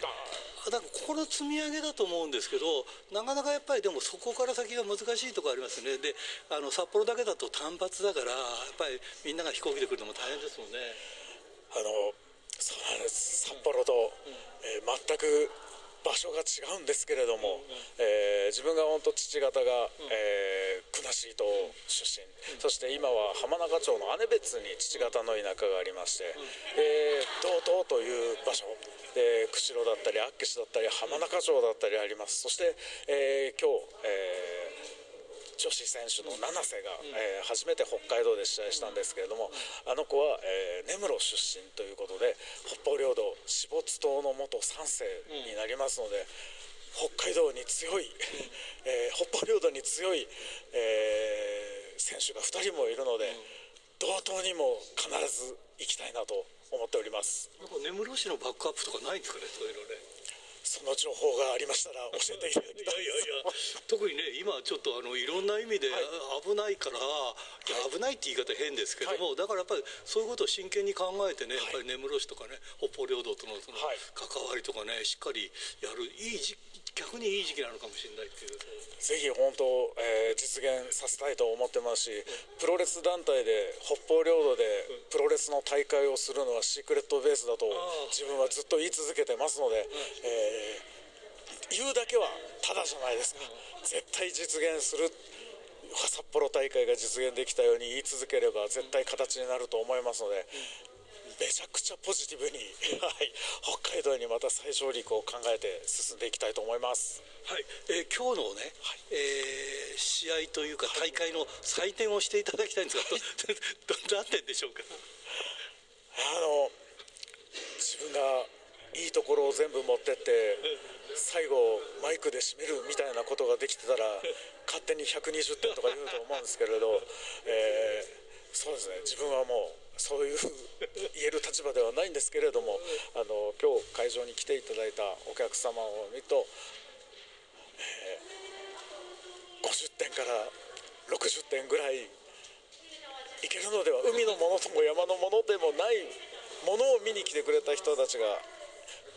なんかここの積み上げだと思うんですけど、なかなかやっぱりでもそこから先が難しいところありますね。で札幌だけだと単発だから、やっぱりみんなが飛行機で来るのも大変ですもんね。そうなんです。札幌と、全く場所が違うんですけれども、自分が本当父方が、国後島出身、そして今は浜中町の姉別に父方の田舎がありまして、道東という場所で釧路だったり厚岸だったり浜中町だったりあります。そして、今日、女子選手の七瀬が、初めて北海道で試合したんですけれども、あの子は、根室出身ということで、北方領土志没島の元三世になりますので、北海道に強い、北方領土に強い、選手が2人もいるので、道東にも必ず行きたいなと思っております。なんか根室市のバックアップとかないんですかね。そういうのね、その情報がありましたら教えていただきたい。いや特にね、今ちょっといろんな意味で危ないから、危ないって言い方変ですけども、だからやっぱりそういうことを真剣に考えてね、やっぱり根室市とかね、北方領土との関わりとかね、しっかりやる、逆にいい時期なのかもしれないっていう。ぜひ本当、実現させたいと思ってますし、プロレス団体で北方領土でプロレスの大会をするのはシークレットベースだと自分はずっと言い続けてますので、言うだけはただじゃないですか。絶対実現する、札幌大会が実現できたように言い続ければ絶対形になると思いますので、めちゃくちゃポジティブに、北海道にまた再上陸を考えて進んでいきたいと思います。はい、今日のね、試合というか大会の採点をしていただきたいんですが、何点でしょうか。自分がいいところを全部持ってって最後マイクで締めるみたいなことができてたら勝手に120点とか言うと思うんですけれど、そうですね、自分はもうそういう言える立場ではないんですけれども、今日会場に来ていただいたお客様を見ると、50点から60点ぐらいいけるのでは、海のものとも山のものでもないものを見に来てくれた人たちが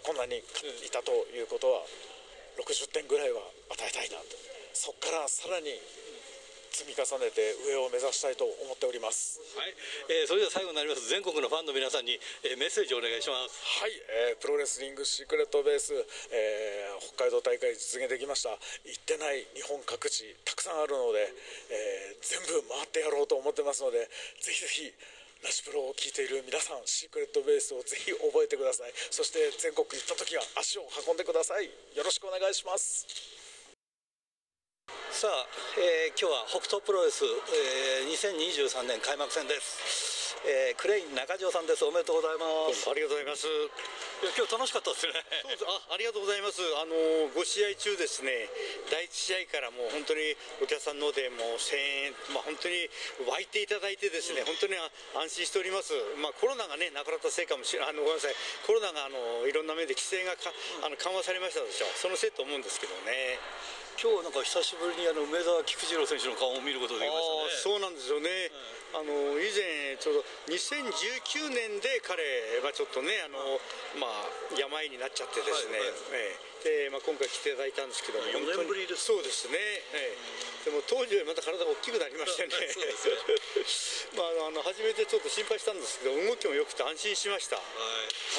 こんなにいたということは、60点ぐらいは与えたいなと、そこからさらに積み重ねて上を目指したいと思っております。はい、それでは最後になります全国のファンの皆さんに、メッセージをお願いします。はい、プロレスリングシークレットベース、北海道大会実現できました。行ってない日本各地たくさんあるので、全部回ってやろうと思ってますので、ぜひぜひラジプロを聞いている皆さん、シークレットベースをぜひ覚えてください。そして全国行った時は足を運んでください。よろしくお願いします。さあ、今日は北東プロレス、2023年開幕戦です。クレイン中条さんです。おめでとうございます。ありがとうございます。いや、今日楽しかったですね。そうです。ありがとうございます。5試合中ですね、第1試合からもう本当にお客さんのでもう声援、本当に湧いていただいてですね、本当に安心しております。コロナがね、なくなったせいかもしれない、ごめんなさい、コロナがいろんな面で規制が緩和されましたでしょ。そのせいと思うんですけどね。今日はなんか久しぶりに梅沢菊次郎選手の顔を見ることができましたね。そうなんですよね、以前ちょうど2019年で彼はちょっとね、病になっちゃってですね、今回来ていただいたんですけども、4年ぶりです。そうですね、でも当時よりまた体が大きくなりましたね。初めてちょっと心配したんですけど、動きもよくて安心しました。は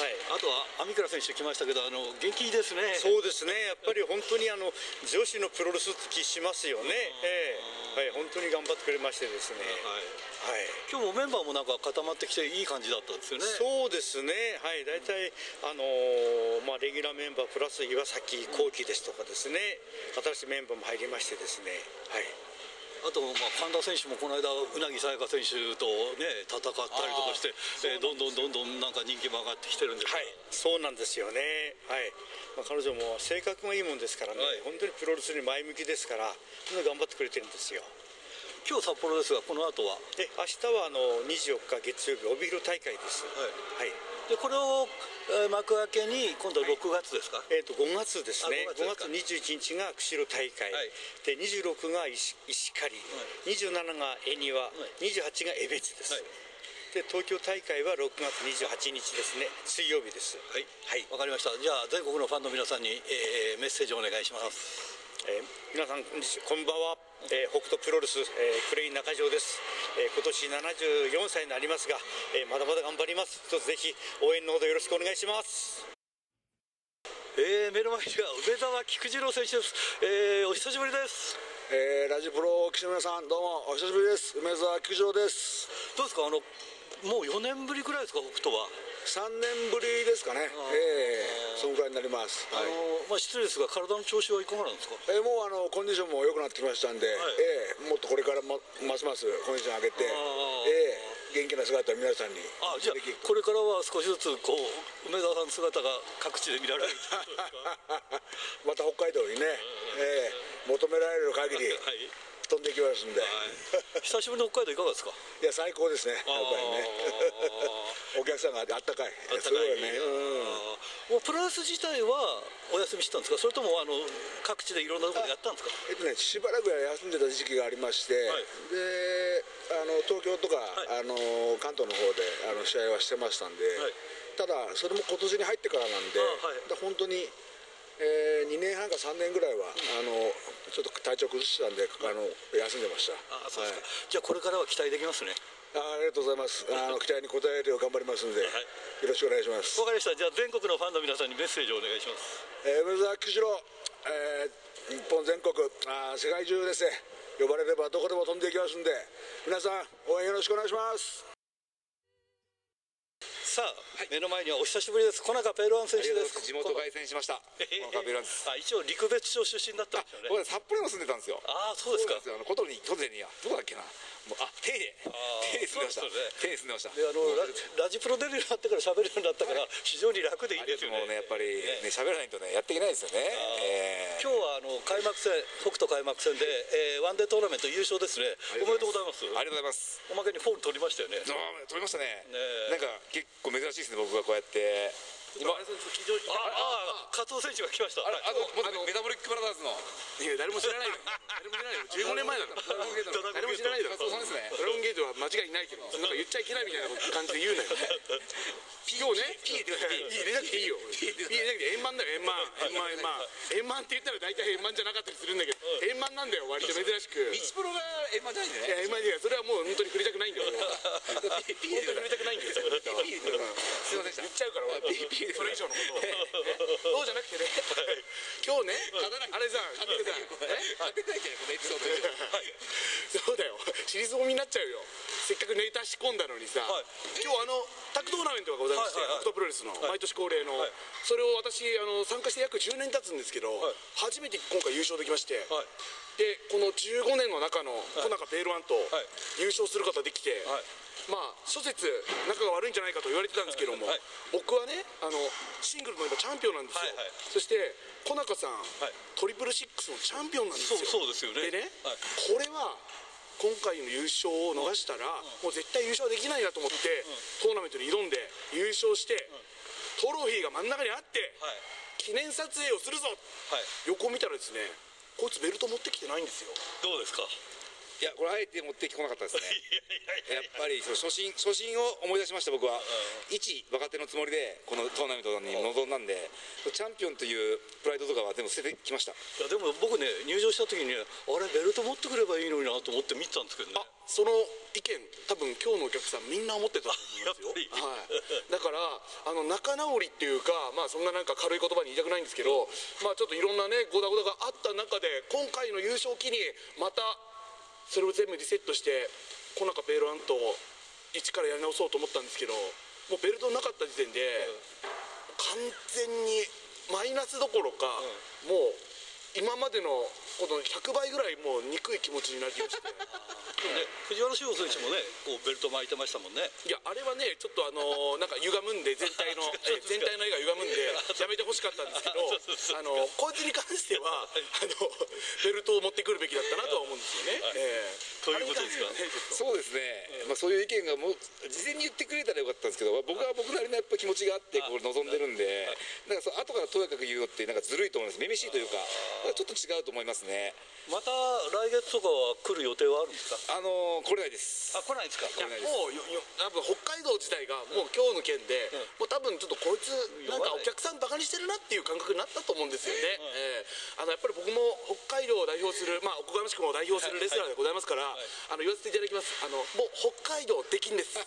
い、あとは網倉選手来ましたけど、元気いいですね。そうですね、やっぱり本当に女子のプロレス好きしますよね。本当に頑張ってくれましてですね。今日もメンバーもなんか固まってきていい感じだったんですよね。そうですね、はい、大体レギュラーメンバープラス岩崎幸喜ですとかですね、新しいメンバーも入りましてですね。はい、あと神田選手もこの間うなぎさやか選手とね戦ったりとかして、どんどんなんか人気も上がってきてるんです。はい、そうなんですよね。はい、彼女も性格がいいもんですからね、本当にプロレスに前向きですから頑張ってくれてるんですよ。今日札幌ですが、この後は明日は24日月曜日帯広大会です。はい。でこれを幕開けに今度は6月ですか？5月ですね。5月21日が釧路大会、で26が石狩、27が恵庭、28が江別です。で東京大会は6月28日ですね、水曜日です。はいはい、わかりました。じゃあ全国のファンの皆さんに、メッセージをお願いします。皆さんこんにばんは。北斗プロレス、クレイン中条です。今年74歳になりますが、まだまだ頑張ります。一つぜひ応援のほどよろしくお願いします。目の前には梅沢菊次郎選手です。お久しぶりです。ラジプロ記者の皆さん、どうもお久しぶりです。梅沢菊次郎です。どうですか、もう4年ぶりくらいですか？北斗は3年ぶりですかね。そのくらいになります。失礼ですが、体の調子はいかがなんですか？もうコンディションも良くなってきましたんで、もっとこれからますますコンディション上げて、元気な姿を皆さんに。じゃあこれからは少しずつこう梅沢さんの姿が各地で見られるまた北海道にね、求められる限り飛んできますんで。久しぶりの北海道いかがですか？いや、最高ですね。やっぱりね、お客さんがあったかい。すごいね。プロレス自体はお休みしてたんですか？それとも各地でいろんなところでやったんですか？しばらく休んでた時期がありまして、で、東京とか関東の方で試合はしてましたんで、ただそれも今年に入ってからなんで、本当に。2年半か3年ぐらいは、ちょっと体調崩してたんで、休んでました。そうですか。じゃあこれからは期待できますね。ありがとうございます。期待に応えるよう頑張りますんで、よろしくお願いします。わかりました。じゃあ全国のファンの皆さんにメッセージをお願いします。梅沢菊次郎、日本全国、世界中ですね、呼ばれればどこでも飛んでいきますんで、皆さん応援よろしくお願いします。さあ、目の前にはお久しぶりです、小中ペールワン選手です。地元凱旋しました。一応陸別町出身だったんですよね。僕札幌にも住んでたんですよ。そうですか。小鳥に、小鳥にはどこだっけな、手に住んでました。ラジプロ出るようになってから喋るようになったから、非常に楽でいいですよね。やっぱりね、喋らないとね、やっていけないですよね。今日は開幕戦、北斗開幕戦でワンデートーナメント優勝ですね。おめでとうございます。ありがとうございます。おまけにフォール取りましたよね。取りましたね。なんか結構珍しいですね、僕がこうやって。今、カツオ選手が来ました。メタボリックブラザーズの。誰も知らないよ。15年前だから。誰も知らないよ。ドラゴンゲートは間違いないけど、なんか言っちゃいけないみたいな感じで言うなよ。今日ね、P 入れなくていいよ。P 入れなくて円満だよ、円満、円満、円満って言ったら大体円満じゃなかったりするんだけど、円満なんだよ、割と珍しく。ミチプロが円満じゃないんだよね。いや、円満じゃない、それはもう本当に振りたくないんだよ。P 入れたくないんだよ。すいませんでした。言っちゃうから、P それ以上のことを。そうじゃなくてね、今日ね、あれさ、勝てないけど、このエピソード。そうだよ、尻すぼみになっちゃうよ。せっかくネタ仕込んだのにさ、今日タッグトーナメントがございまして、北斗プロレスの毎年恒例の、それを私参加して約10年経つんですけど、初めて今回優勝できまして、でこの15年の中の小中ペールワンと優勝することができて、まあ諸説仲が悪いんじゃないかと言われてたんですけども、僕はねシングルの今チャンピオンなんですよ。そして小中さんトリプルシックスのチャンピオンなんですよ。そうですよね。でね、これは今回の優勝を逃したらもう絶対優勝できないなと思ってトーナメントに挑んで優勝して、トロフィーが真ん中にあって記念撮影をするぞ。横見たらですね、こいつベルト持ってきてないんですよ。どうですか？いや、これあえて持ってこなかったですね。やっぱり初心を思い出しました。僕は一若手のつもりでこのトーナメントに臨んだんで、チャンピオンというプライドとかは全部捨ててきました。いや、でも僕ね、入場した時にあれベルト持ってくればいいのになと思って見てたんですけどね。あ、その意見多分今日のお客さんみんな思ってたと思うんですよ。はい。だから仲直りっていうか、まあそんななんか軽い言葉に言いたくないんですけど、まあちょっといろんなねゴダゴダがあった中で今回の優勝期にまたそれを全部リセットして小中ペールワンと一からやり直そうと思ったんですけど、もうベルトなかった時点で完全にマイナスどころか、もう今までのこの100倍ぐらいもう憎い気持ちになりまして。藤原翔選手もね、こうベルト巻いてましたもんね。いや、あれはね、ちょっとなんか歪むんで、全体の絵が歪むんで、やめてほしかったんですけど、こいつに関しては、ベルトを持ってくるべきだったなとは思うんですよね。ということですか。そうですね、まあそういう意見がもう事前に言ってくれたらよかったんですけど、僕は僕なりのやっぱ気持ちがあって、これ望んでるんで、なんかそう後からとやかく言うのって、なんかずるいと思います、めめしいというか、ちょっと違うと思いますね。また来月とかは来る予定はあるんですか。来れないです。あ、来ないですか。もう多分北海道自体がもう今日の件で、もう多分ちょっとこいつなんかお客さんバカにしてるなっていう感覚になったと思うんですよね。やっぱり僕も北海道を代表する、まあおこがましくも代表するレスラーでございますから、言わせていただきます。もう北海道できんです。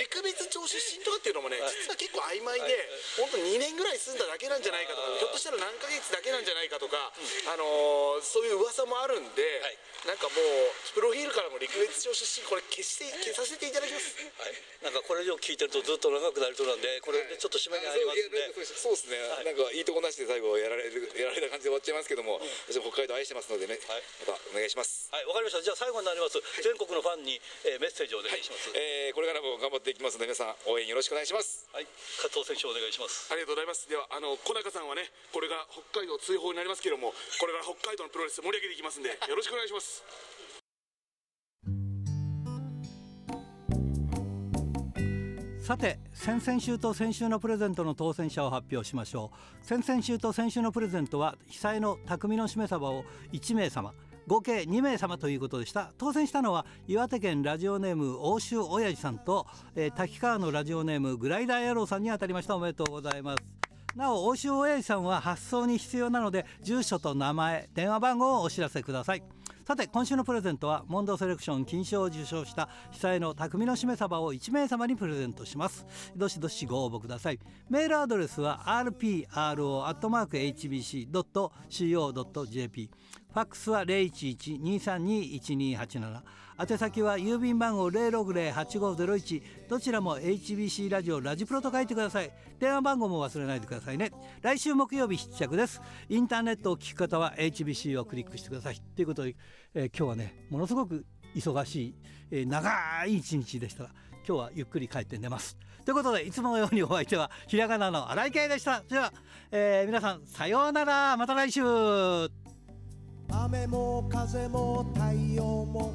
陸別町出身とかっていうのもね、実は結構曖昧で、本当2年ぐらい住んだだけなんじゃないかとか、ひょっとしたら何ヶ月だけなんじゃないかとか、そういう噂もあるんで、なんかもうプロフィールからも陸別町出身、これ消させていただきます。なんかこれ以上聞いてるとずっと長くなりそうなんで、これでちょっと締めに入りますんで。そうですね。なんかいいとこなしで最後やられた感じで終わっちゃいますけども、私も北海道愛してますのでね、またお願いします。はい、わかりました。じゃあ最後になります。全国のファンにメッセージをお願いします。これからも頑張っていきますので、皆さん応援よろしくお願いします。はい、加藤選手お願いします。ありがとうございます。では小中さんはね、これが北海道追放になりますけども、これから北海道のプロレス盛り上げていきますんで、よろしくお願いします。さて、先々週と先週のプレゼントの当選者を発表しましょう。先々週と先週のプレゼントは被災の匠のしめ鯖を1名様、合計2名様ということでした。当選したのは岩手県ラジオネーム欧州おやじさんと、滝川のラジオネームグライダー野郎さんに当たりました。おめでとうございます。なお、欧州親父さんは発送に必要なので、住所と名前、電話番号をお知らせください。さて、今週のプレゼントはモンドセレクション金賞を受賞した被災の匠のしめ鯖を1名様にプレゼントします。どしどしご応募ください。メールアドレスは rpro@hbc.co.jp、 ファックスは 011-232-1287、 宛先は郵便番号 060-8501、 どちらも HBC ラジオラジプロと書いてください。電話番号も忘れないでくださいね。来週木曜日必着です。インターネットを聞く方は HBC をクリックしてくださいということで、今日はね、ものすごく忙しい、長い一日でしたが、今日はゆっくり帰って寝ますということで、いつものようにお相手はひらがなの荒井圭でした。では、皆さんさようなら、また来週。雨も風も太陽も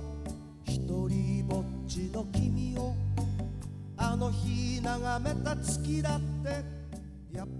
一人ぼっちの君を、あの日眺めた月だってやっぱ